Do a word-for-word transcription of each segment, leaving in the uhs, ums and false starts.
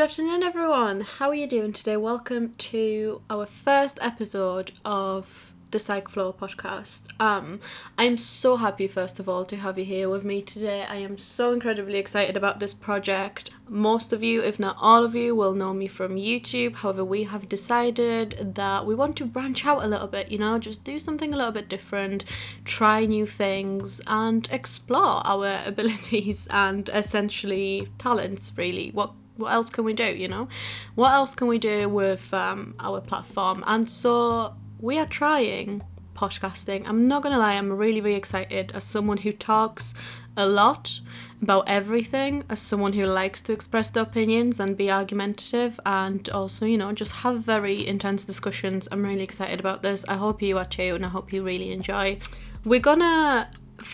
Good afternoon, everyone. How are you doing today? Welcome to our first episode of the PsychFlow podcast. Um, I'm so happy, first of all, to have you here with me today. I am so incredibly excited about this project. Most of you, if not all of you, will know me from YouTube. However, we have decided that we want to branch out a little bit, you know, just do something a little bit different, try new things and explore our abilities and essentially talents, really. What What else can we do, you know? What else can we do with um, our platform? And so we are trying podcasting. I'm not gonna lie, I'm really, really excited as someone who talks a lot about everything, as someone who likes to express their opinions and be argumentative and also, you know, just have very intense discussions. I'm really excited about this. I hope you are too, and I hope you really enjoy. We're gonna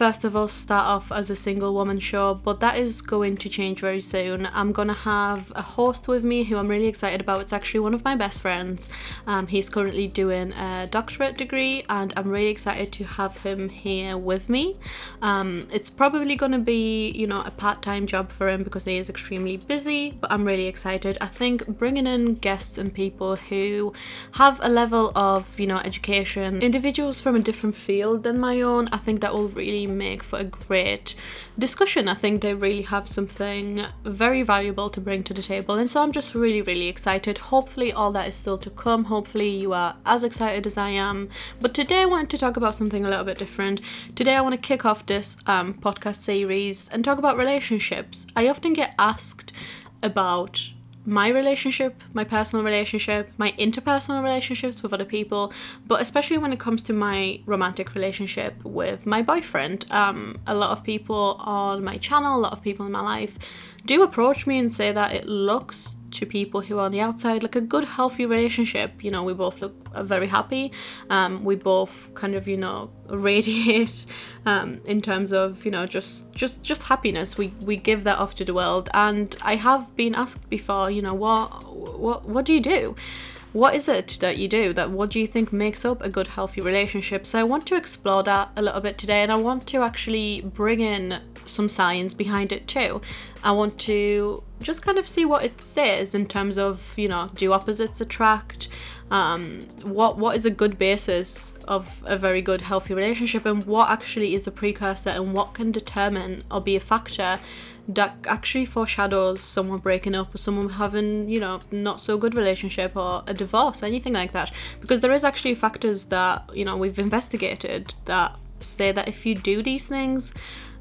first of all start off as a single woman show, but that is going to change very soon. I'm gonna have a host with me who I'm really excited about. It's actually one of my best friends. Um, he's currently doing a doctorate degree and I'm really excited to have him here with me. Um, it's probably gonna be, you know, a part-time job for him because he is extremely busy, but I'm really excited. I think bringing in guests and people who have a level of, you know, education, individuals from a different field than my own, I think that will really make for a great discussion. I think they really have something very valuable to bring to the table, and so I'm just really, really excited. Hopefully all that is still to come. Hopefully you are as excited as I am. But today I wanted to talk about something a little bit different. Today I want to kick off this um, podcast series and talk about relationships. I often get asked about my relationship, my personal relationship, my interpersonal relationships with other people, but especially when it comes to my romantic relationship with my boyfriend. Um, a lot of people on my channel, a lot of people in my life do approach me and say that it looks to people who are on the outside like a good, healthy relationship. You know, we both look very happy. Um, we both kind of, you know, radiate um, in terms of, you know, just just just happiness. We we give that off to the world. And I have been asked before, you know, what what what do you do? What is it that you do? That what do you think makes up a good, healthy relationship? So I want to explore that a little bit today, and I want to actually bring in some science behind it too. I want to just kind of see what it says in terms of, you know, do opposites attract? Um, what what is a good basis of a very good, healthy relationship, and what actually is a precursor, and what can determine or be a factor that actually foreshadows someone breaking up or someone having, you know, not so good relationship or a divorce or anything like that. Because there is actually factors that, you know, we've investigated that say that if you do these things,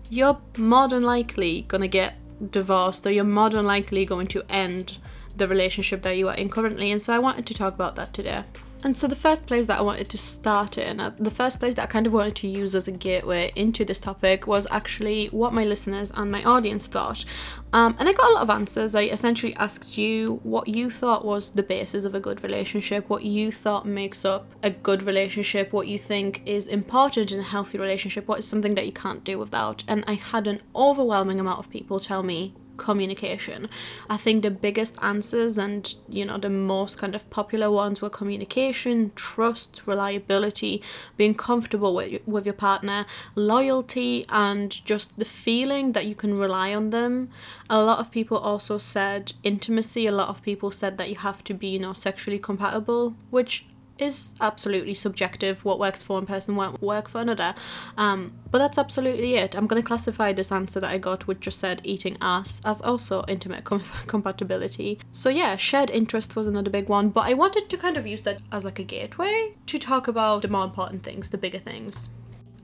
you're more than likely gonna get divorced, or you're more than likely going to end the relationship that you are in currently. And so I wanted to talk about that today. And so the first place that I wanted to start in, the first place that I kind of wanted to use as a gateway into this topic was actually what my listeners and my audience thought. Um, and I got a lot of answers. I essentially asked you what you thought was the basis of a good relationship, what you thought makes up a good relationship, what you think is important in a healthy relationship, what is something that you can't do without. And I had an overwhelming amount of people tell me communication. I think the biggest answers and, you know, the most kind of popular ones were communication, trust, reliability, being comfortable with, with your partner, loyalty, and just the feeling that you can rely on them. A lot of people also said intimacy. A lot of people said that you have to be, you know, sexually compatible, which is absolutely subjective. What works for one person won't work for another, um, but that's absolutely it. I'm going to classify this answer that I got, which just said eating ass, as also intimate com- compatibility. So yeah, shared interest was another big one, but I wanted to kind of use that as like a gateway to talk about the more important things, the bigger things.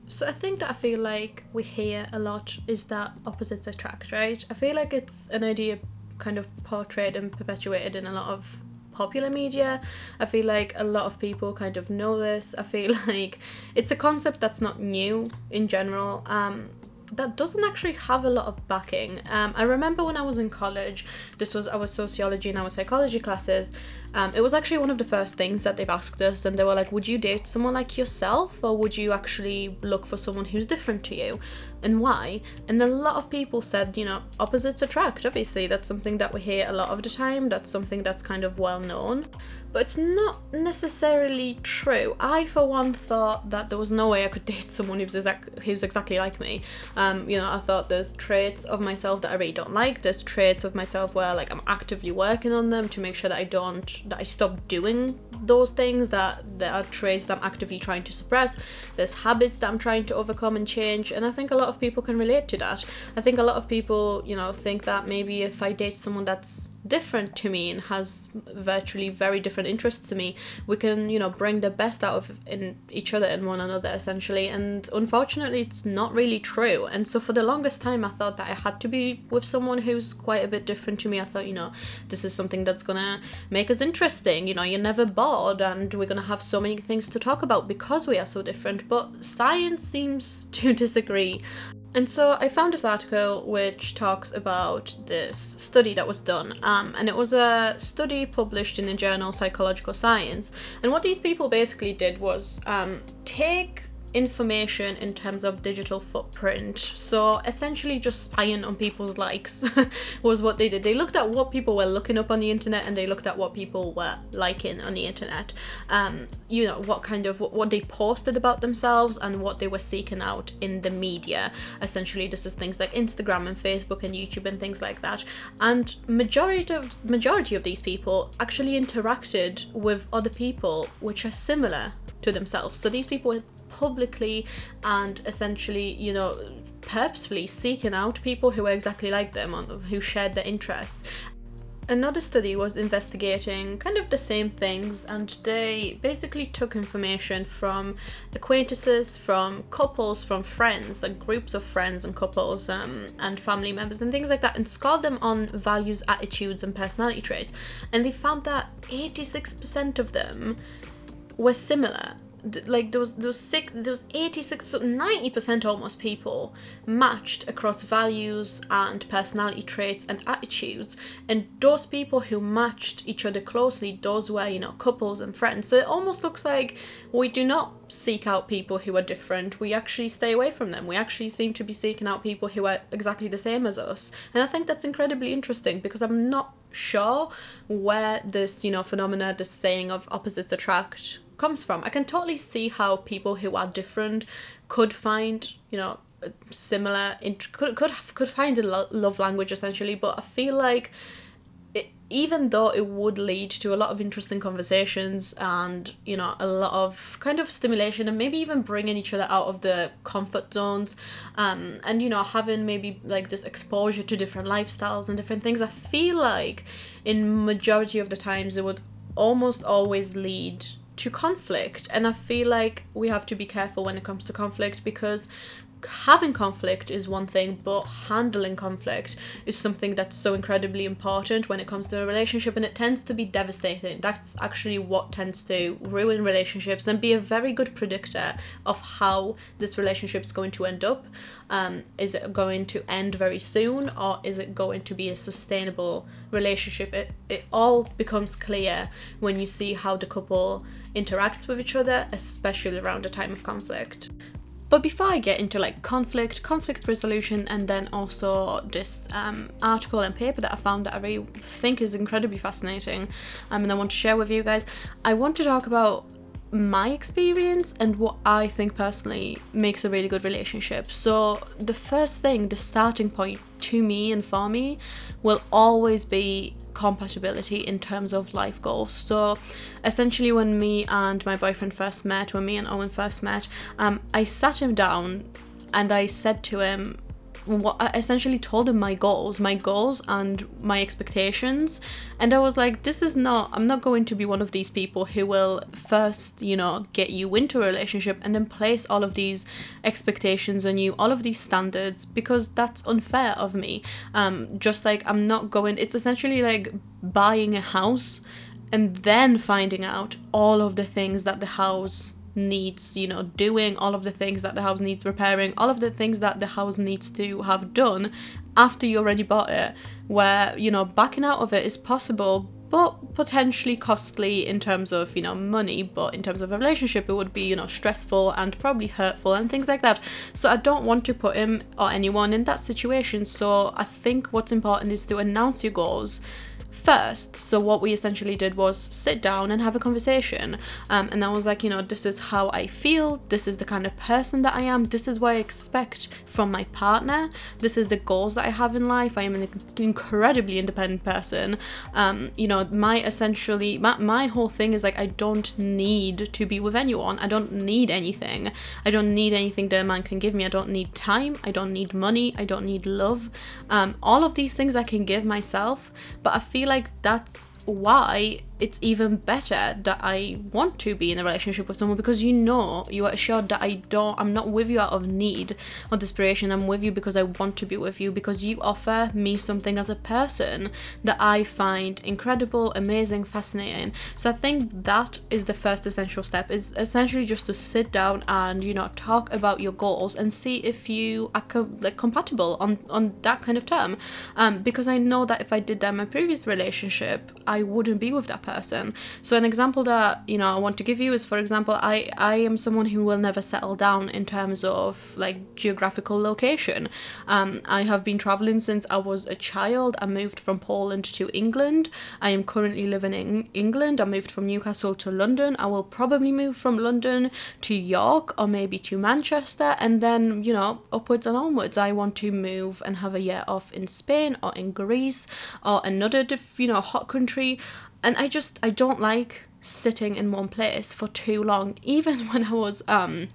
So I think that I feel like we hear a lot is that opposites attract, right? I feel like it's an idea kind of portrayed and perpetuated in a lot of popular media. I feel like a lot of people kind of know this. I feel like it's a concept that's not new in general, um, that doesn't actually have a lot of backing. Um, I remember when I was in college, this was our sociology and our psychology classes, um, it was actually one of the first things that they've asked us, and they were like, would you date someone like yourself, or would you actually look for someone who's different to you? and why. And a lot of people said, you know, opposites attract. Obviously, that's something that we hear a lot of the time. That's something that's kind of well known, but it's not necessarily true. I, for one, thought that there was no way I could date someone who's, exact, who's exactly like me. Um, you know, I thought there's traits of myself that I really don't like. There's traits of myself where, like, I'm actively working on them to make sure that I don't, that I stop doing those things, that there are traits that I'm actively trying to suppress. There's habits that I'm trying to overcome and change. And I think a lot of people can relate to that. I think a lot of people, you know, think that maybe if I date someone that's different to me and has virtually very different interests to me, we can, you know, bring the best out of in each other and one another, essentially. And unfortunately, it's not really true. And so for the longest time, I thought that I had to be with someone who's quite a bit different to me. I thought, you know, this is something that's gonna make us interesting. You know, you're never bored, and we're gonna have so many things to talk about because we are so different. But science seems to disagree. And so I found this article which talks about this study that was done, um, and it was a study published in the journal Psychological Science. And what these people basically did was um, take information in terms of digital footprint. So essentially just spying on people's likes was what they did. They looked at what people were looking up on the internet, and they looked at what people were liking on the internet. Um, you know, what kind of, what, what they posted about themselves and what they were seeking out in the media. Essentially, this is things like Instagram and Facebook and YouTube and things like that. And majority of, majority of these people actually interacted with other people which are similar to themselves. So these people were publicly and essentially, you know, purposefully seeking out people who were exactly like them, who shared their interests. Another study was investigating kind of the same things, and they basically took information from acquaintances, from couples, from friends, like groups of friends and couples, um, and family members and things like that, and scored them on values, attitudes and personality traits. And they found that eighty-six percent of them were similar. Like those, those six, those eighty-six, so ninety percent almost people matched across values and personality traits and attitudes. And those people who matched each other closely, those were, you know, couples and friends. So it almost looks like we do not seek out people who are different. We actually stay away from them. We actually seem to be seeking out people who are exactly the same as us. And I think that's incredibly interesting, because I'm not sure where this, you know, phenomena, this saying of opposites attract, comes from. I can totally see how people who are different could find, you know, similar, could could could find a lo love language, essentially. But I feel like it, even though it would lead to a lot of interesting conversations and, you know, a lot of kind of stimulation and maybe even bringing each other out of the comfort zones, um, and, you know, having maybe like this exposure to different lifestyles and different things, I feel like in majority of the times it would almost always lead to conflict. And I feel like we have to be careful when it comes to conflict, because having conflict is one thing, but handling conflict is something that's so incredibly important when it comes to a relationship, and it tends to be devastating. That's actually what tends to ruin relationships and be a very good predictor of how this relationship's going to end up. Um, is it going to end very soon, or is it going to be a sustainable relationship? It, it all becomes clear when you see how the couple interacts with each other, especially around a time of conflict. But before I get into like conflict, conflict resolution, and then also this um, article and paper that I found that I really think is incredibly fascinating, um, and I want to share with you guys, I want to talk about my experience and what I think personally makes a really good relationship. So the first thing, the starting point to me and for me, will always be compatibility in terms of life goals. So essentially, when me and my boyfriend first met, when me and Owen first met, um, I sat him down and I said to him, what I essentially told him my goals, my goals and my expectations. And I was like, this is not, I'm not going to be one of these people who will first, you know, get you into a relationship and then place all of these expectations on you, all of these standards, because that's unfair of me. Um, just like I'm not going, it's essentially like buying a house and then finding out all of the things that the house needs, you know, doing, all of the things that the house needs repairing, all of the things that the house needs to have done after you already bought it, where, you know, backing out of it is possible, but potentially costly in terms of, you know, money, but in terms of a relationship, it would be, you know, stressful and probably hurtful and things like that. So I don't want to put him or anyone in that situation. So I think what's important is to announce your goals first. So what we essentially did was sit down and have a conversation, um, and I was like, you know, this is how I feel, this is the kind of person that I am, this is what I expect from my partner, this is the goals that I have in life. I am an incredibly independent person. Um, you know, my essentially my, my whole thing is like, I don't need to be with anyone, I don't need anything, I don't need anything that a man can give me, I don't need time, I don't need money, I don't need love. Um, all of these things I can give myself, but I feel like like that's why it's even better that I want to be in a relationship with someone, because you know, you are assured that I don't, I'm not with you out of need or desperation. I'm with you because I want to be with you, because you offer me something as a person that I find incredible, amazing, fascinating. So I think that is the first essential step, is essentially just to sit down and, you know, talk about your goals and see if you are co- like compatible on, on that kind of term. Um, because I know that if I did that in my previous relationship, I wouldn't be with that person. So an example that, you know, I want to give you is, for example, I, I am someone who will never settle down in terms of like geographical location. Um, I have been traveling since I was a child. I moved from Poland to England. I am currently living in England. I moved from Newcastle to London. I will probably move from London to York or maybe to Manchester. And then, you know, upwards and onwards, I want to move and have a year off in Spain or in Greece or another, you know, hot country. And I just, I don't like sitting in one place for too long. Even when I was um,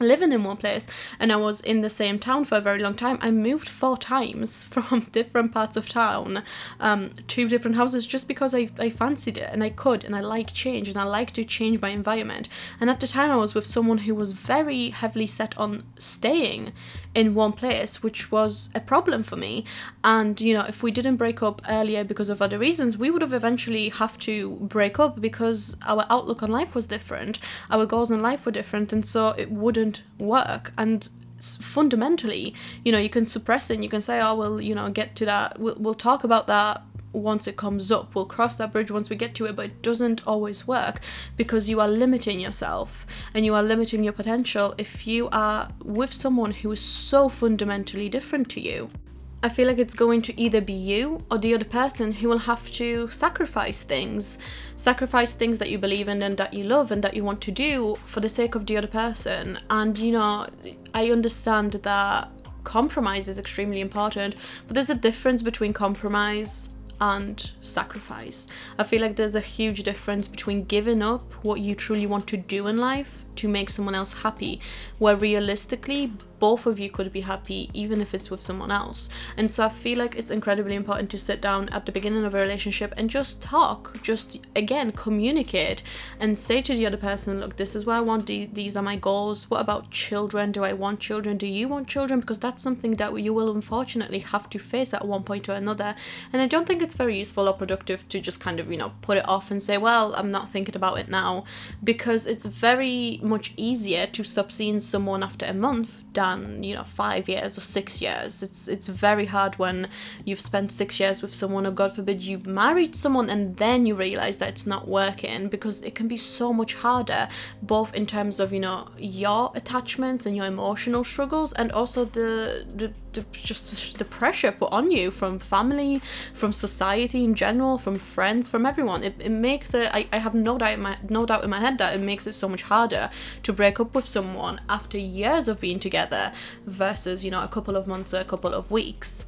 living in one place and I was in the same town for a very long time, I moved four times from different parts of town, um, to different houses, just because I, I fancied it and I could, and I like change and I like to change my environment. And at the time I was with someone who was very heavily set on staying in one place, which was a problem for me. And, you know, if we didn't break up earlier because of other reasons, we would have eventually have to break up because our outlook on life was different, our goals in life were different, and so it wouldn't work. And fundamentally, you know, you can suppress it and you can say, oh, well, you know, get to that, we'll, we'll talk about that once it comes up, we'll cross that bridge once we get to it, but it doesn't always work, because you are limiting yourself and you are limiting your potential if you are with someone who is so fundamentally different to you. I feel like it's going to either be you or the other person who will have to sacrifice things, sacrifice things that you believe in and that you love and that you want to do for the sake of the other person. And, you know, I understand that compromise is extremely important, but there's a difference between compromise and sacrifice. I feel like there's a huge difference between giving up what you truly want to do in life to make someone else happy, where realistically both of you could be happy even if it's with someone else. And so I feel like it's incredibly important to sit down at the beginning of a relationship and just talk, just again communicate and say to the other person, look, this is what I want, these, these are my goals. What about children? Do I want children? Do you want children? Because that's something that you will unfortunately have to face at one point or another, and I don't think it's very useful or productive to just kind of, you know, put it off and say, well, I'm not thinking about it now, because it's very much easier to stop seeing someone after a month than, you know, five years or six years. It's it's very hard when you've spent six years with someone, or God forbid you married someone and then you realise that it's not working, because it can be so much harder, both in terms of, you know, your attachments and your emotional struggles, and also the, the, the just the pressure put on you from family, from society in general, from friends, from everyone. It, it makes it, I, I have no doubt in my, no doubt in my head that it makes it so much harder to break up with someone after years of being together versus, you know, a couple of months or a couple of weeks.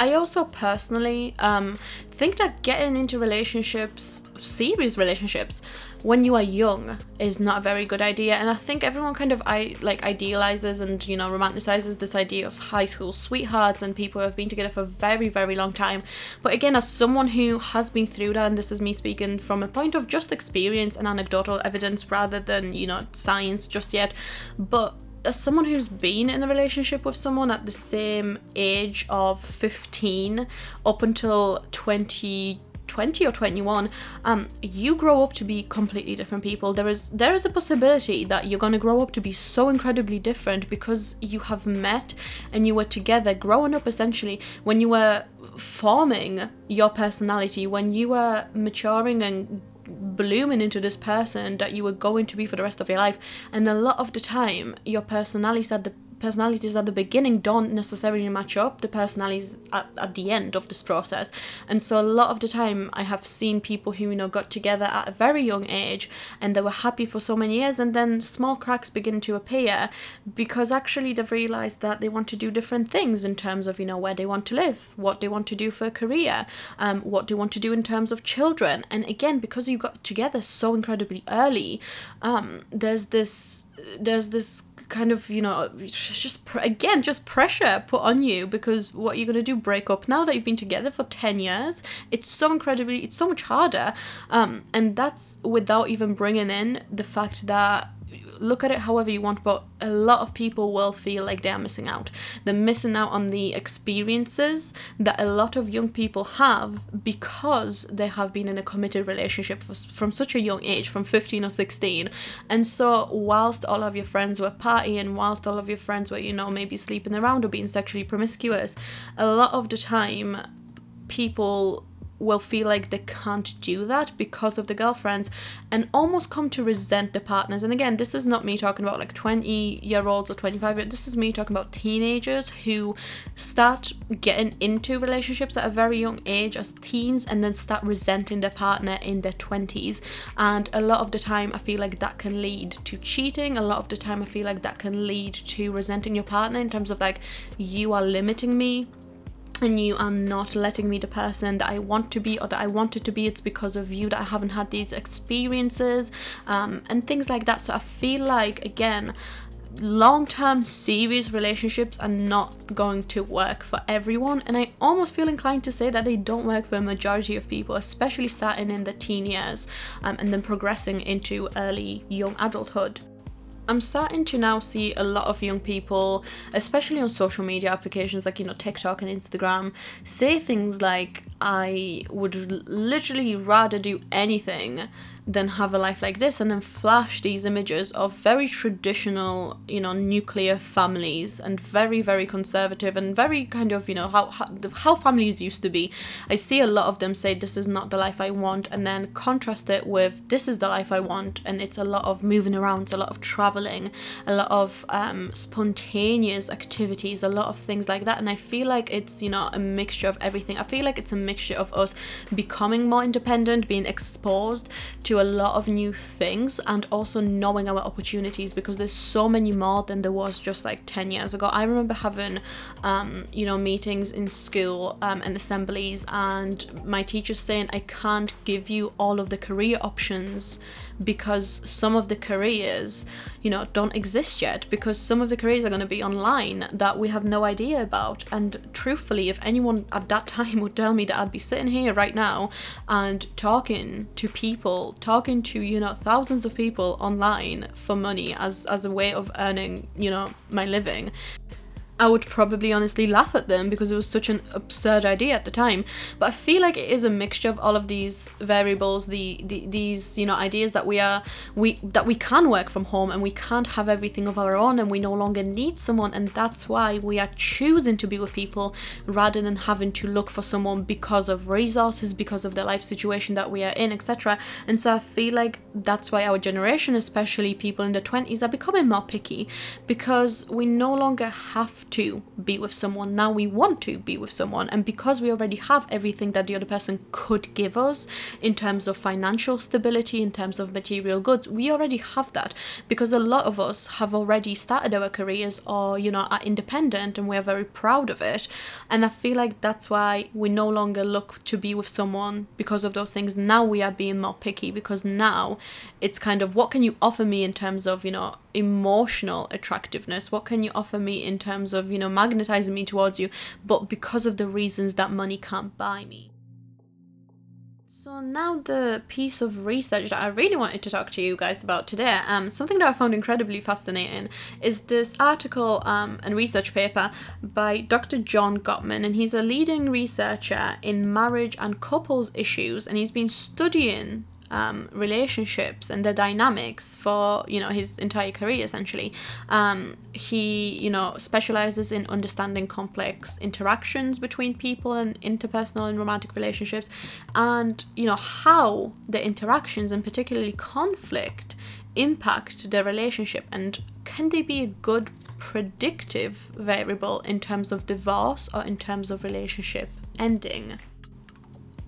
I also personally um, think that getting into relationships, serious relationships, when you are young is not a very good idea. And I think everyone kind of I like idealizes and, you know, romanticizes this idea of high school sweethearts and people who have been together for a very, very long time. But again, as someone who has been through that, and this is me speaking from a point of just experience and anecdotal evidence rather than, you know, science just yet, but as someone who's been in a relationship with someone at the same age of fifteen up until twenty, twenty or twenty-one, um, you grow up to be completely different people. There is there is a possibility that you're going to grow up to be so incredibly different, because you have met and you were together growing up essentially when you were forming your personality when you were maturing and blooming into this person that you were going to be for the rest of your life. And a lot of the time, your personalities at the personalities at the beginning don't necessarily match up the personalities at, at the end of this process. And so a lot of the time I have seen people who, you know, got together at a very young age and they were happy for so many years, and then small cracks begin to appear because actually they've realized that they want to do different things in terms of, you know, where they want to live, what they want to do for a career, um, what they want to do in terms of children. And again, because you got together so incredibly early, um, there's this there's this kind of, you know, just again just pressure put on you, because what you're going to do, break up now that you've been together for ten years? It's so incredibly it's so much harder, um and that's without even bringing in the fact that, look at it however you want, but a lot of people will feel like they're missing out. They're missing out on the experiences that a lot of young people have because they have been in a committed relationship for, from such a young age, from fifteen or sixteen. And so whilst all of your friends were partying, whilst all of your friends were, you know, maybe sleeping around or being sexually promiscuous, a lot of the time people will feel like they can't do that because of the girlfriends and almost come to resent the partners. And again, this is not me talking about like twenty year olds or twenty-five year olds, this is me talking about teenagers who start getting into relationships at a very young age as teens and then start resenting their partner in their twenties. And a lot of the time I feel like that can lead to cheating. A lot of the time I feel like that can lead to resenting your partner in terms of like, you are limiting me and you are not letting me the person that I want to be or that I wanted to be. It's because of you that I haven't had these experiences, um, and things like that. So I feel like, again, long-term serious relationships are not going to work for everyone, and I almost feel inclined to say that they don't work for a majority of people, especially starting in the teen years, um, and then progressing into early young adulthood. I'm starting to now see a lot of young people, especially on social media applications like, you know, TikTok and Instagram, say things like, I would literally rather do anything than have a life like this, and then flash these images of very traditional, you know, nuclear families and very, very conservative and very kind of, you know, how, how how families used to be. I see a lot of them say, this is not the life I want, and then contrast it with, this is the life I want. And it's a lot of moving around, it's a lot of traveling, a lot of um, spontaneous activities, a lot of things like that. And I feel like it's, you know, a mixture of everything. I feel like it's a mixture of us becoming more independent, being exposed to a lot of new things, and also knowing our opportunities, because there's so many more than there was just like ten years ago. I remember having um you know meetings in school um, and assemblies, and my teachers saying, I can't give you all of the career options because some of the careers, you know, don't exist yet, because some of the careers are going to be online that we have no idea about. And truthfully, if anyone at that time would tell me that, I'd be sitting here right now and talking to people, talking to, you know, thousands of people online for money as, as a way of earning, you know, my living. I would probably honestly laugh at them because it was such an absurd idea at the time. But I feel like it is a mixture of all of these variables, the, the these, you know, ideas that we are we that we can work from home and we can't have everything of our own and we no longer need someone, and that's why we are choosing to be with people rather than having to look for someone because of resources, because of the life situation that we are in, et cetera. And so I feel like that's why our generation, especially people in their twenties, are becoming more picky, because we no longer have to to be with someone. Now we want to be with someone, and because we already have everything that the other person could give us in terms of financial stability, in terms of material goods, we already have that, because a lot of us have already started our careers or, you know, are independent, and we're very proud of it. And I feel like that's why we no longer look to be with someone because of those things. Now we are being more picky, because now it's kind of, what can you offer me in terms of, you know, emotional attractiveness? What can you offer me in terms of, you know, magnetizing me towards you? But because of the reasons that money can't buy me. So now the piece of research that I really wanted to talk to you guys about today, um, something that I found incredibly fascinating, is this article um, and research paper by Doctor John Gottman, and he's a leading researcher in marriage and couples issues, and he's been studying um, relationships and their dynamics for, you know, his entire career, essentially. Um, he, you know, specializes in understanding complex interactions between people and interpersonal and romantic relationships, and, you know, how the interactions and particularly conflict impact their relationship, and can they be a good predictive variable in terms of divorce or in terms of relationship ending.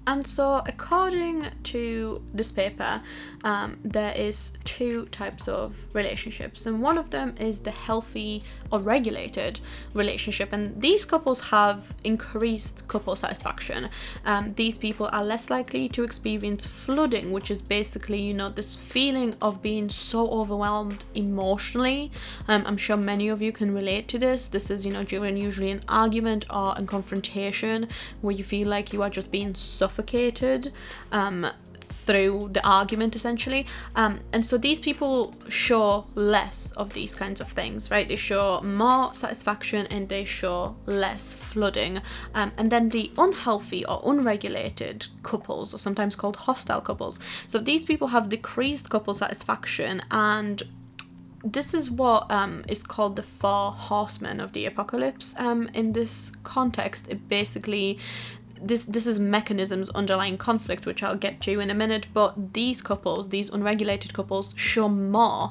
And so, according to this paper, um, there is two types of relationships, and one of them is the healthy or regulated relationship, and these couples have increased couple satisfaction. Um, these people are less likely to experience flooding, which is basically, you know, this feeling of being so overwhelmed emotionally. Um, I'm sure many of you can relate to this. This is, you know, during usually an argument or a confrontation where you feel like you are just being suffocated suffocated um, through the argument, essentially. Um, and so these people show less of these kinds of things, right? They show more satisfaction and they show less flooding. Um, and then the unhealthy or unregulated couples, or sometimes called hostile couples. So these people have decreased couple satisfaction, and this is what um, is called the four horsemen of the apocalypse. Um, in this context, it basically This this is mechanisms underlying conflict, which I'll get to in a minute, but these couples, these unregulated couples, show more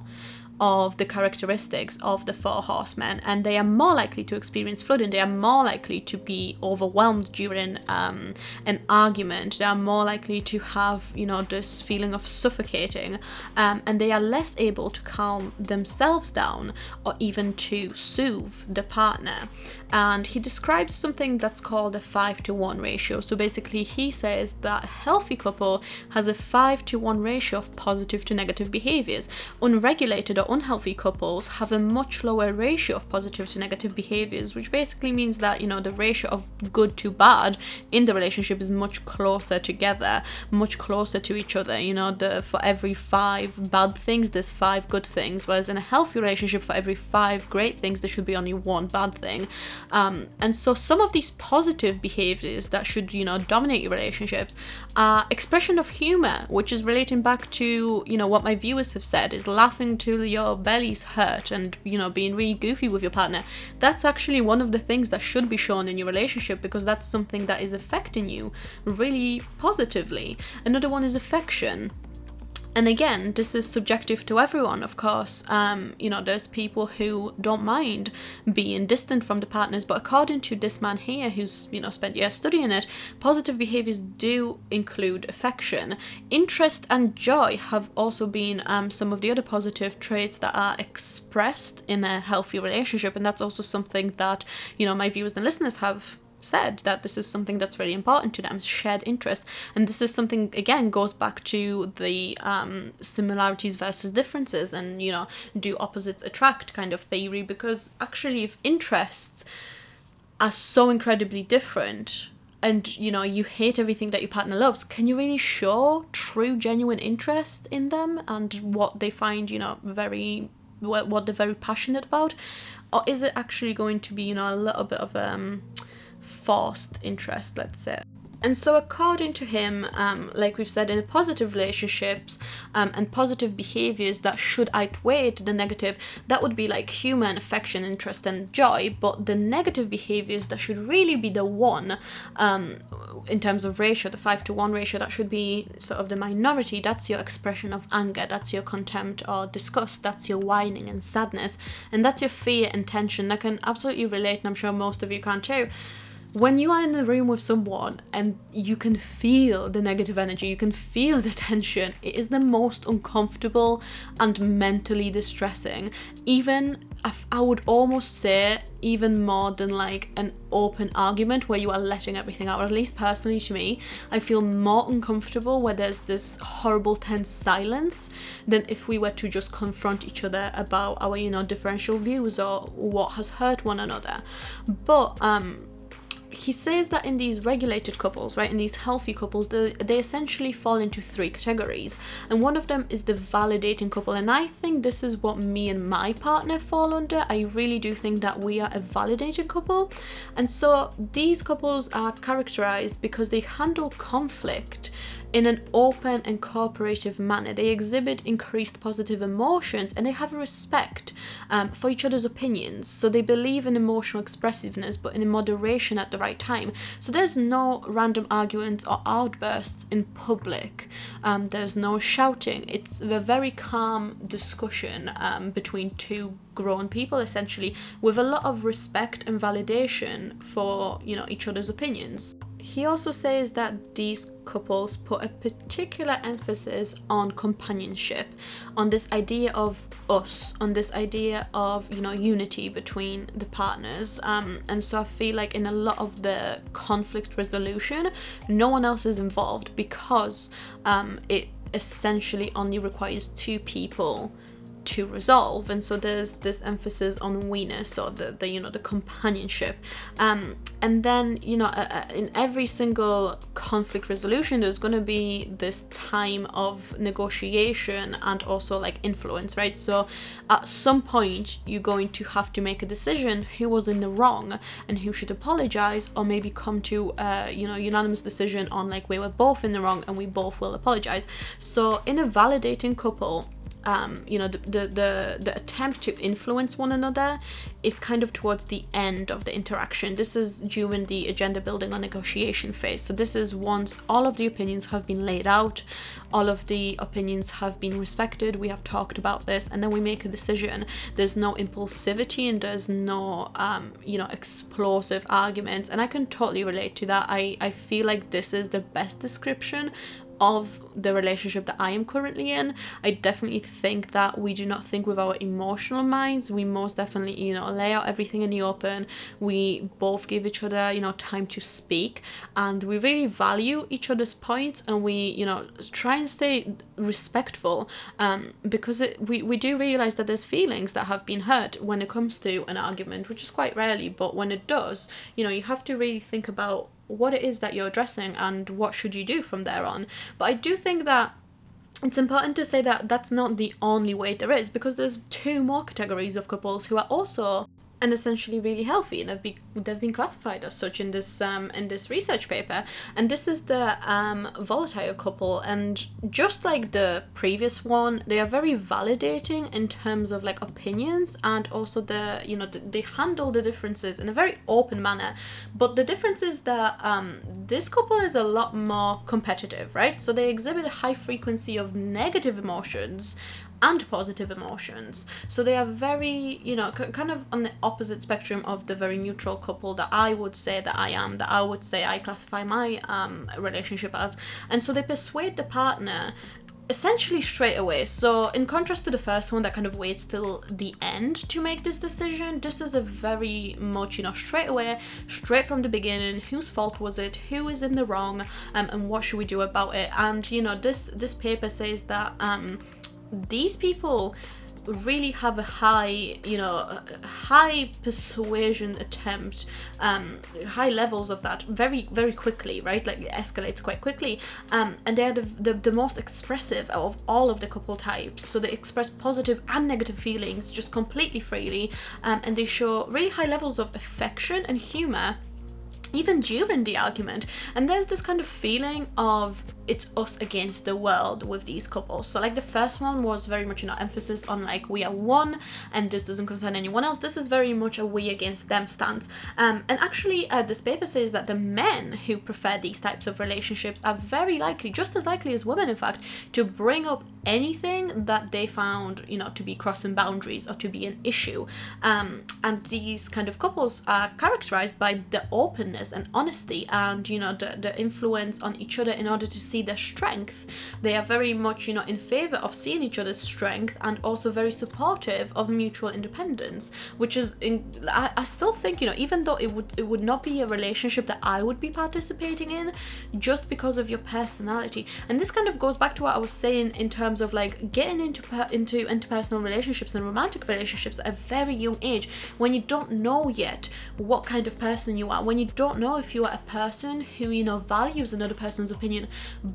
of the characteristics of the four horsemen, and they are more likely to experience flooding, they are more likely to be overwhelmed during um, an argument, they are more likely to have, you know, this feeling of suffocating, um, and they are less able to calm themselves down or even to soothe the partner. And he describes something that's called a five to one ratio. So basically he says that a healthy couple has a five to one ratio of positive to negative behaviors. Unregulated or unhealthy couples have a much lower ratio of positive to negative behaviors, which basically means that, you know, the ratio of good to bad in the relationship is much closer together, much closer to each other. You know, the for every five bad things, there's five good things, whereas in a healthy relationship, for every five great things, there should be only one bad thing. Um, and so some of these positive behaviors that should, you know, dominate your relationships are expression of humor, which is relating back to, you know, what my viewers have said, is laughing till your belly's hurt and, you know, being really goofy with your partner. That's actually one of the things that should be shown in your relationship, because that's something that is affecting you really positively. Another one is affection. And again, this is subjective to everyone, of course. Um, you know, there's people who don't mind being distant from the partners, but according to this man here, who's, you know, spent years studying it, positive behaviors do include affection. Interest and joy have also been um, some of the other positive traits that are expressed in a healthy relationship, and that's also something that, you know, my viewers and listeners have said, that this is something that's really important to them, shared interest. And this is something, again, goes back to the um, similarities versus differences and, you know, do opposites attract kind of theory, because actually if interests are so incredibly different and, you know, you hate everything that your partner loves, can you really show true, genuine interest in them and what they find, you know, very, what they're very passionate about? Or is it actually going to be, you know, a little bit of um forced interest, let's say? And so according to him, um, like we've said, in positive relationships um, and positive behaviors that should outweigh the negative, that would be like humor and affection, interest and joy. But the negative behaviors that should really be the one, um, in terms of ratio, the five to one ratio, that should be sort of the minority. That's your expression of anger, that's your contempt or disgust, that's your whining and sadness, and that's your fear and tension. I can absolutely relate, and I'm sure most of you can too. When you are in the room with someone and you can feel the negative energy, you can feel the tension, it is the most uncomfortable and mentally distressing. Even, I would almost say, even more than like an open argument where you are letting everything out, or at least personally to me, I feel more uncomfortable where there's this horrible tense silence than if we were to just confront each other about our, you know, differential views or what has hurt one another. But, um... he says that in these regulated couples, right, in these healthy couples, they, they essentially fall into three categories. And one of them is the validating couple. And I think this is what me and my partner fall under. I really do think that we are a validated couple. And so these couples are characterized because they handle conflict in an open and cooperative manner. They exhibit increased positive emotions, and they have a respect um, for each other's opinions. So they believe in emotional expressiveness, but in moderation at the right time. So there's no random arguments or outbursts in public. Um, there's no shouting. It's a very calm discussion um, between two grown people, essentially, with a lot of respect and validation for, you know, each other's opinions. He also says that these couples put a particular emphasis on companionship, on this idea of us, on this idea of, you know, unity between the partners. Um, and so I feel like in a lot of the conflict resolution, no one else is involved, because um, it essentially only requires two people to resolve, and so there's this emphasis on we-ness, or the, the you know the companionship, um, and then you know uh, in every single conflict resolution there's going to be this time of negotiation and also like influence, right? So at some point you're going to have to make a decision who was in the wrong and who should apologize, or maybe come to uh, you know unanimous decision on like we were both in the wrong and we both will apologize. So in a validating couple, Um, you know, the, the, the, the attempt to influence one another is kind of towards the end of the interaction. This is during the agenda building or negotiation phase. So this is once all of the opinions have been laid out, all of the opinions have been respected, we have talked about this, and then we make a decision. There's no impulsivity and there's no, um, you know, explosive arguments. And I can totally relate to that. I, I feel like this is the best description of the relationship that I am currently in. I definitely think that we do not think with our emotional minds. We most definitely, you know, lay out everything in the open. We both give each other, you know, time to speak, and we really value each other's points, and we, you know, try and stay respectful, um, because it, we, we do realize that there's feelings that have been hurt when it comes to an argument, which is quite rarely, but when it does, you know, you have to really think about what it is that you're addressing and what should you do from there on. But I do think that it's important to say that that's not the only way there is, because there's two more categories of couples who are also and essentially really healthy, and have been they've been classified as such in this um in this research paper. And this is the um volatile couple, and just like the previous one, they are very validating in terms of like opinions, and also the you know the, they handle the differences in a very open manner. But the difference is that um this couple is a lot more competitive, right? So they exhibit a high frequency of negative emotions and positive emotions. So they are very, you know, c- kind of on the opposite spectrum of the very neutral couple that I would say that I am, that I would say I classify my um, relationship as. And so they persuade the partner essentially straight away. So in contrast to the first one that kind of waits till the end to make this decision, this is a very much, you know, straight away, straight from the beginning, whose fault was it, who is in the wrong, um, and what should we do about it? And, you know, this, this paper says that um, these people really have a high, you know, high persuasion attempt, um, high levels of that very, very quickly, right? Like it escalates quite quickly. Um, and they're the, the, the most expressive of all of the couple types. So they express positive and negative feelings just completely freely. Um, and they show really high levels of affection and humor, even during the argument. And there's this kind of feeling of it's us against the world with these couples. So like the first one was very much, you know, emphasis on like we are one and this doesn't concern anyone else. This is very much a we against them stance. Um, and actually uh, this paper says that the men who prefer these types of relationships are very likely, just as likely as women in fact, to bring up anything that they found, you know, to be crossing boundaries or to be an issue. Um, and these kind of couples are characterized by the openness and honesty and, you know, the, the influence on each other in order to see their strength. They are very much, you know, in favor of seeing each other's strength, and also very supportive of mutual independence, which is in, I, I still think, you know, even though it would it would not be a relationship that I would be participating in, just because of your personality. And this kind of goes back to what I was saying in terms of like getting into per, into interpersonal relationships and romantic relationships at a very young age, when you don't know yet what kind of person you are, when you don't don't know if you are a person who, you know, values another person's opinion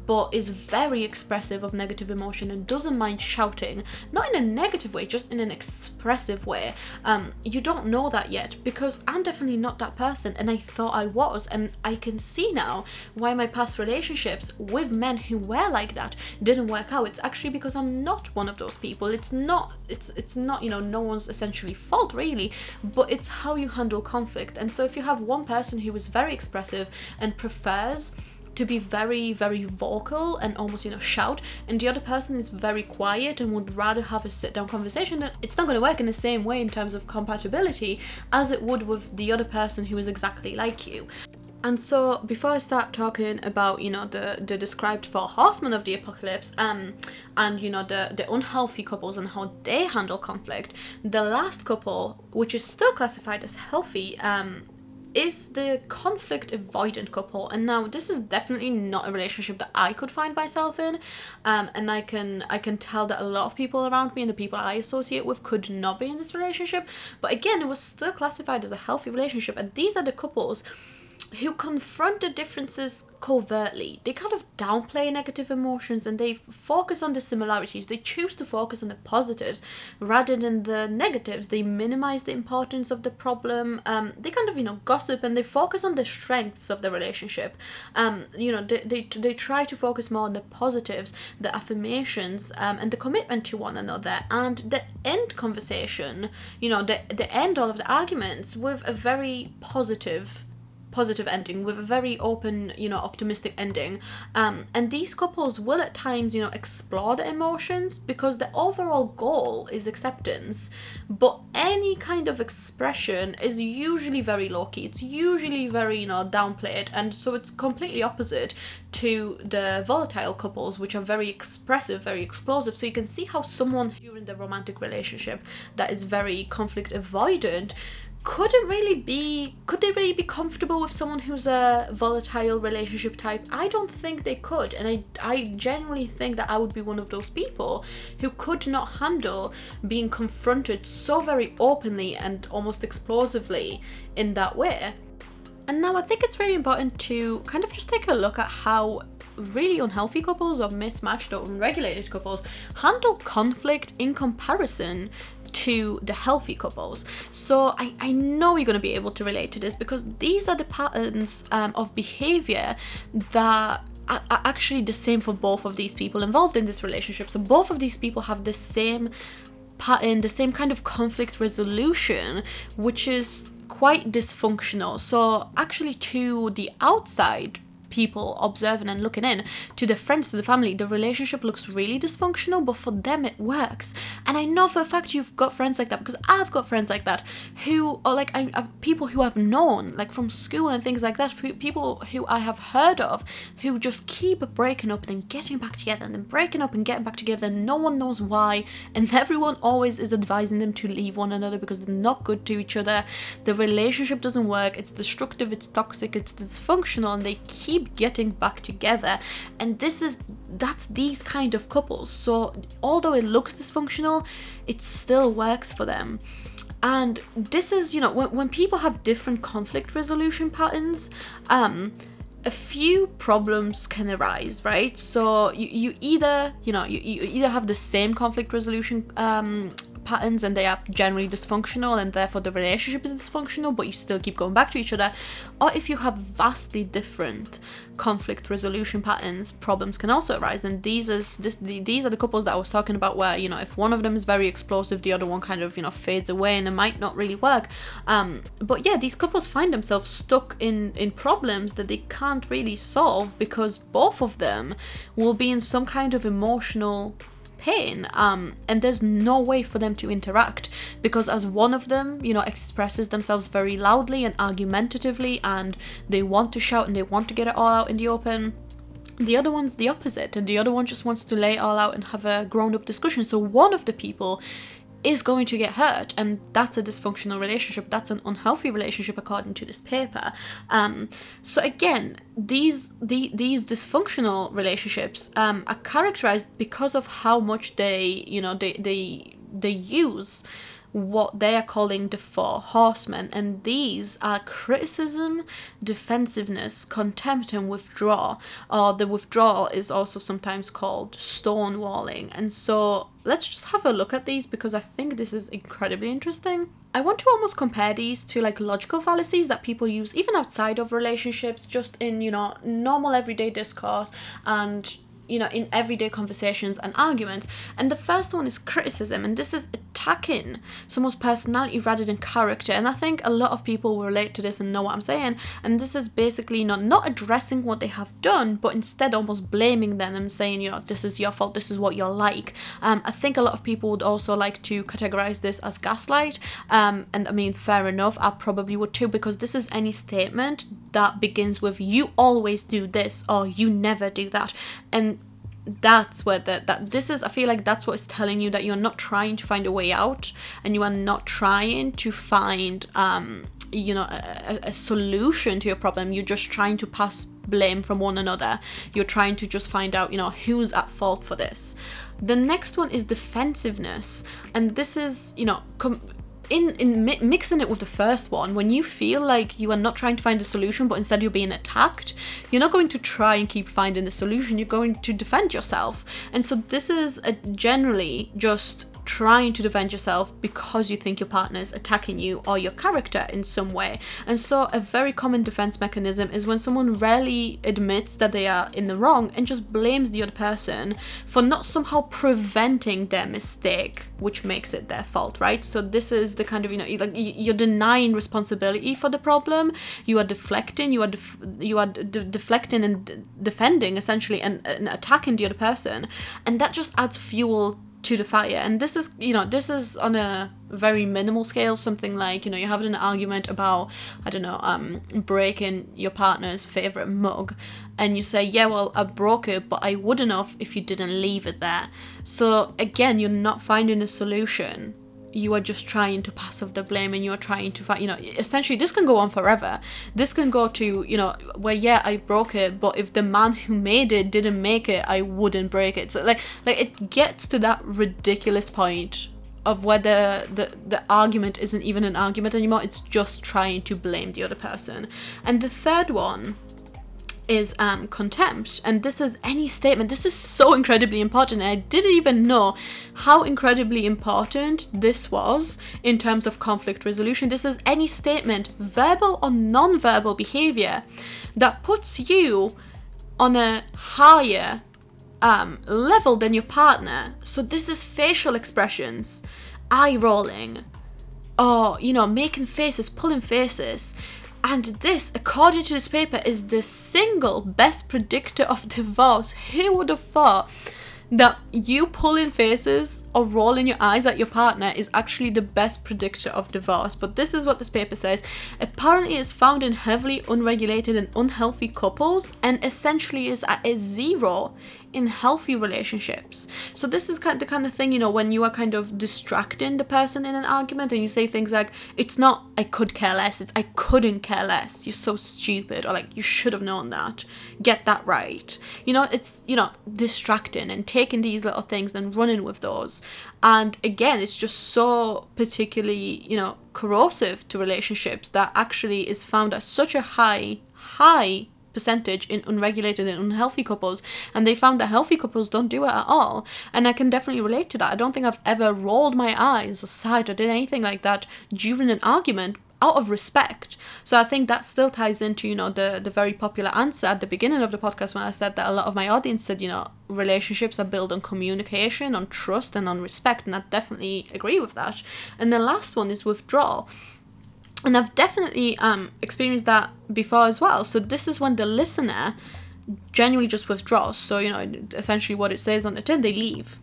but is very expressive of negative emotion and doesn't mind shouting, not in a negative way, just in an expressive way, um, you don't know that yet, because I'm definitely not that person, and I thought I was, and I can see now why my past relationships with men who were like that didn't work out. It's actually because I'm not one of those people. It's not, it's, it's not, you know, no one's essentially fault really, but it's how you handle conflict. And so if you have one person who is very expressive and prefers to be very, very vocal and almost, you know, shout, and the other person is very quiet and would rather have a sit-down conversation, then it's not going to work in the same way in terms of compatibility as it would with the other person who is exactly like you. And so before I start talking about, you know, the, the described four horsemen of the apocalypse, um, and, you know, the, the unhealthy couples and how they handle conflict, the last couple, which is still classified as healthy, um, is the conflict avoidant couple. And now this is definitely not a relationship that I could find myself in, um, and I can I can tell that a lot of people around me and the people I associate with could not be in this relationship, but again it was still classified as a healthy relationship. And these are the couples who confront the differences covertly. They kind of downplay negative emotions and they focus on the similarities. They choose to focus on the positives rather than the negatives. They minimize the importance of the problem. Um, they kind of, you know, gossip, and they focus on the strengths of the relationship. Um, you know, they, they, they try to focus more on the positives, the affirmations, um, and the commitment to one another, and the end conversation, you know, they, they end all of the arguments with a very positive positive ending, with a very open, you know, optimistic ending. Um, and these couples will at times, you know, explore their emotions because the overall goal is acceptance, but any kind of expression is usually very low-key. It's usually very, you know, downplayed, and so it's completely opposite to the volatile couples, which are very expressive, very explosive. So you can see how someone during the romantic relationship that is very conflict avoidant couldn't really be, could they really be comfortable with someone who's a volatile relationship type? I don't think they could, and I, I generally think that I would be one of those people who could not handle being confronted so very openly and almost explosively in that way. And now I think it's really important to kind of just take a look at how really unhealthy couples or mismatched or unregulated couples handle conflict in comparison to the healthy couples. So I, I know you're going to be able to relate to this, because these are the patterns um, of behavior that are actually the same for both of these people involved in this relationship. So both of these people have the same pattern, the same kind of conflict resolution, which is quite dysfunctional. So actually, to the outside people observing and looking in, to the friends, to the family, the relationship looks really dysfunctional, but for them it works. And I know for a fact you've got friends like that, because I've got friends like that, who are like, I have people who I've known, like from school and things like that, people who I have heard of, who just keep breaking up and then getting back together and then breaking up and getting back together, and no one knows why, and everyone always is advising them to leave one another because they're not good to each other, the relationship doesn't work, it's destructive, it's toxic, it's dysfunctional, and they keep getting back together. And this is that's these kind of couples. So although it looks dysfunctional, it still works for them. And this is, you know, when, when people have different conflict resolution patterns, um a few problems can arise, right? So you, you either you know you, you either have the same conflict resolution um patterns, and they are generally dysfunctional, and therefore the relationship is dysfunctional, but you still keep going back to each other. Or if you have vastly different conflict resolution patterns, problems can also arise. And these is this these are the couples that I was talking about, where, you know, if one of them is very explosive, the other one kind of, you know, fades away, and it might not really work. Um but yeah, these couples find themselves stuck in in problems that they can't really solve, because both of them will be in some kind of emotional pain, um, and there's no way for them to interact, because as one of them, you know, expresses themselves very loudly and argumentatively, and they want to shout and they want to get it all out in the open, the other one's the opposite, and the other one just wants to lay it all out and have a grown-up discussion. So one of the people is going to get hurt, and that's a dysfunctional relationship. That's an unhealthy relationship, according to this paper. Um, so again, these the, these dysfunctional relationships um, are characterized because of how much they, you know, they they they use what they are calling the four horsemen, and these are criticism, defensiveness, contempt, and withdrawal, or the withdrawal is also sometimes called stonewalling. And so let's just have a look at these because I think this is incredibly interesting. I want to almost compare these to like logical fallacies that people use even outside of relationships, just in, you know, normal everyday discourse and, you know, in everyday conversations and arguments. And the first one is criticism, and this is attacking someone's personality rather than character. And I think a lot of people will relate to this and know what I'm saying. And this is basically, you know, not addressing what they have done, but instead almost blaming them and saying, you know, this is your fault, this is what you're like. Um, I think a lot of people would also like to categorize this as gaslight. Um, and I mean, fair enough, I probably would too, because this is any statement that begins with you always do this or you never do that. And that's where the, that this is, I feel like that's what it's telling you, that you're not trying to find a way out and you are not trying to find, um, you know, a, a solution to your problem. You're just trying to pass blame from one another. You're trying to just find out, you know, who's at fault for this. The next one is defensiveness. And this is, you know, com- in in mi- mixing it with the first one, when you feel like you are not trying to find a solution but instead you're being attacked, you're not going to try and keep finding the solution, you're going to defend yourself. And so this is a generally just trying to defend yourself because you think your partner is attacking you or your character in some way. And so a very common defense mechanism is when someone rarely admits that they are in the wrong and just blames the other person for not somehow preventing their mistake, which makes it their fault, right? So this is the kind of, you know, like you're denying responsibility for the problem, you are deflecting, you are def- you are de- deflecting and de- defending essentially and, and attacking the other person, and that just adds fuel to the fire. And this is, you know, this is on a very minimal scale, something like, you know, you're having an argument about, I don't know, um, breaking your partner's favorite mug, and you say, yeah, well, I broke it, but I wouldn't have if you didn't leave it there. So again, you're not finding a solution. You are just trying to pass off the blame, and you are trying to find, you know, essentially this can go on forever. This can go to, you know, well, yeah, I broke it, but if the man who made it didn't make it, I wouldn't break it. So like, like it gets to that ridiculous point of whether the, the argument isn't even an argument anymore. It's just trying to blame the other person. And the third one is um, contempt. And this is any statement. This is so incredibly important. And I didn't even know how incredibly important this was in terms of conflict resolution. This is any statement, verbal or non-verbal behavior, that puts you on a higher um, level than your partner. So this is facial expressions, eye rolling, or, you know, making faces, pulling faces. And this, according to this paper, is the single best predictor of divorce. Who would have thought that you pulling faces or rolling your eyes at your partner is actually the best predictor of divorce? But this is what this paper says. Apparently, it's found in heavily unregulated and unhealthy couples, and essentially is at a zero in healthy relationships. So this is kind of the kind of thing, you know, when you are kind of distracting the person in an argument and you say things like, it's not I could care less, it's I couldn't care less, you're so stupid, or like, you should have known that, get that right. You know, it's, you know, distracting and taking these little things and running with those. And again, it's just so particularly, you know, corrosive to relationships, that actually is found at such a high, high percentage in unregulated and unhealthy couples, and they found that healthy couples don't do it at all. And I can definitely relate to that. I don't think I've ever rolled my eyes or sighed or did anything like that during an argument out of respect. So I think that still ties into, you know, the the very popular answer at the beginning of the podcast when I said that a lot of my audience said, you know, relationships are built on communication, on trust, and on respect, and I definitely agree with that. And the last one is withdrawal. And I've definitely um, experienced that before as well. So this is when the listener genuinely just withdraws. So, you know, essentially what it says on the tin, they leave.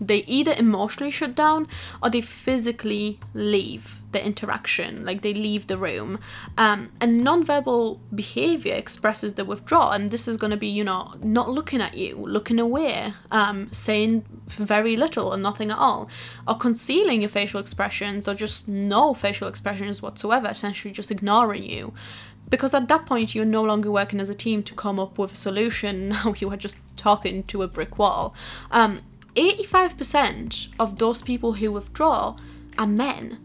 They either emotionally shut down or they physically leave the interaction, like they leave the room. Um, and non-verbal behavior expresses the withdrawal. And this is going to be, you know, not looking at you, looking away, um, saying very little or nothing at all, or concealing your facial expressions, or just no facial expressions whatsoever, essentially just ignoring you. Because at that point, you're no longer working as a team to come up with a solution. Now you are just talking to a brick wall. Um, eighty-five percent of those people who withdraw are men.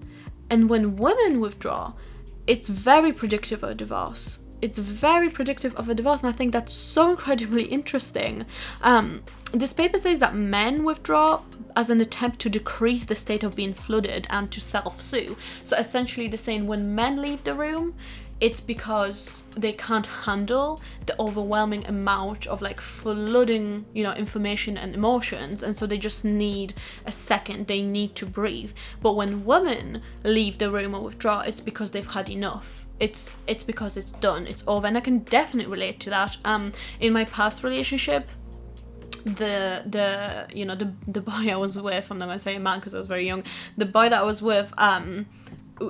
And when women withdraw, it's very predictive of a divorce. It's very predictive of a divorce, and I think that's so incredibly interesting. Um, this paper says that men withdraw as an attempt to decrease the state of being flooded and to self-sue. So essentially they're saying when men leave the room, it's because they can't handle the overwhelming amount of like flooding, you know, information and emotions. And so they just need a second, they need to breathe. But when women leave the room or withdraw, it's because they've had enough. It's it's because it's done, it's over. And I can definitely relate to that. Um, in my past relationship, the the you know the the boy I was with, I'm not gonna say a man because I was very young, the boy that I was with um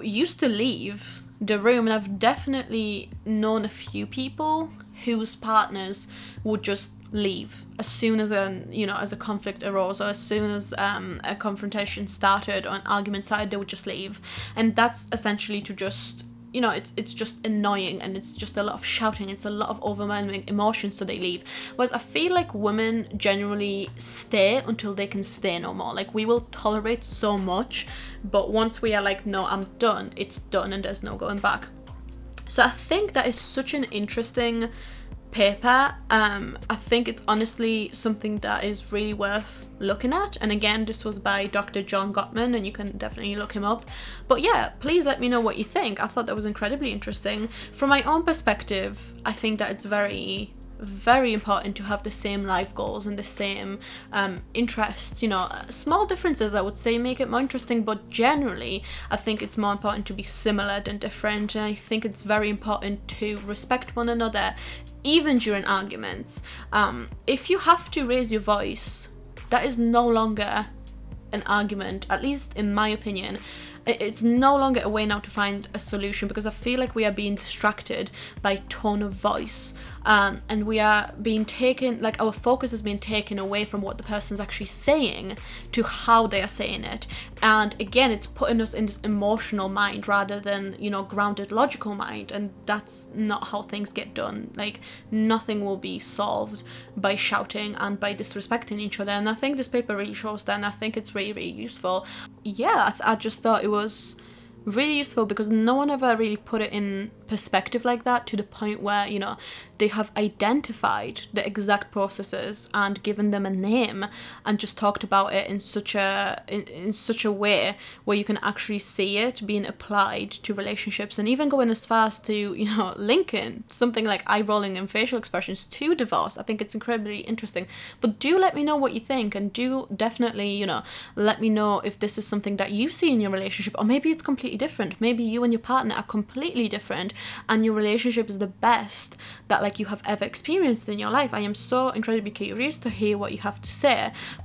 used to leave the room, and I've definitely known a few people whose partners would just leave as soon as a you know as a conflict arose, or as soon as um a confrontation started or an argument started, they would just leave. And that's essentially to just, you know, it's it's just annoying, and it's just a lot of shouting, it's a lot of overwhelming emotions, so they leave. Whereas I feel like women generally stay until they can stay no more. Like, we will tolerate so much, but once we are like, no, I'm done, it's done, and there's no going back. So I think that is such an interesting paper. um I think it's honestly something that is really worth looking at. And again, this was by Doctor John Gottman, and you can definitely look him up. But yeah, please let me know what you think. I thought that was incredibly interesting. From my own perspective, I think that it's very very important to have the same life goals and the same um interests. You know, small differences I would say make it more interesting, but generally I think it's more important to be similar than different. And I think it's very important to respect one another, even during arguments. Um if you have to raise your voice, that is no longer an argument, at least in my opinion. It's no longer a way now to find a solution, because I feel like we are being distracted by tone of voice, um, and we are being taken, like our focus is being taken away from what the person's actually saying to how they are saying it. And again, it's putting us in this emotional mind rather than, you know, grounded logical mind, and that's not how things get done. Like, nothing will be solved by shouting and by disrespecting each other, and I think this paper really shows that, and I think it's really, really useful. Yeah, I, th- I just thought it was was really useful, because no one ever really put it in perspective like that, to the point where, you know, they have identified the exact processes and given them a name, and just talked about it in such a in, in such a way where you can actually see it being applied to relationships, and even going as far as to, you know, linking something like eye rolling and facial expressions to divorce. I think it's incredibly interesting. But do let me know what you think, and do definitely, you know, let me know if this is something that you see in your relationship, or maybe it's completely different. Maybe you and your partner are completely different, and your relationship is the best that, like, Like you have ever experienced in your life. I am so incredibly curious to hear what you have to say.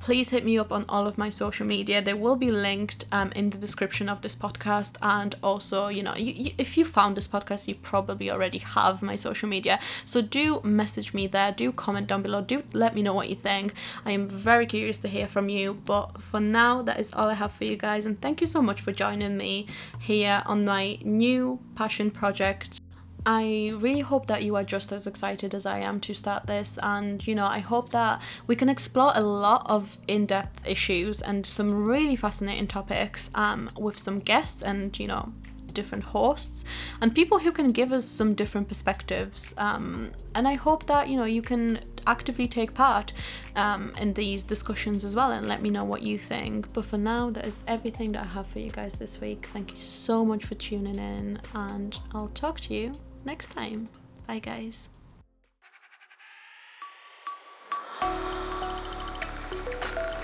Please hit me up on all of my social media. They will be linked um, in the description of this podcast, and also, you know, you, you, if you found this podcast, you probably already have my social media, so do message me there, do comment down below, do let me know what you think. I am very curious to hear from you. But for now, that is all I have for you guys, and thank you so much for joining me here on my new passion project. I really hope that you are just as excited as I am to start this, and, you know, I hope that we can explore a lot of in-depth issues and some really fascinating topics um, with some guests and, you know, different hosts and people who can give us some different perspectives. Um, and I hope that, you know, you can actively take part um, in these discussions as well, and let me know what you think. But for now, that is everything that I have for you guys this week. Thank you so much for tuning in, and I'll talk to you next time. Bye, guys.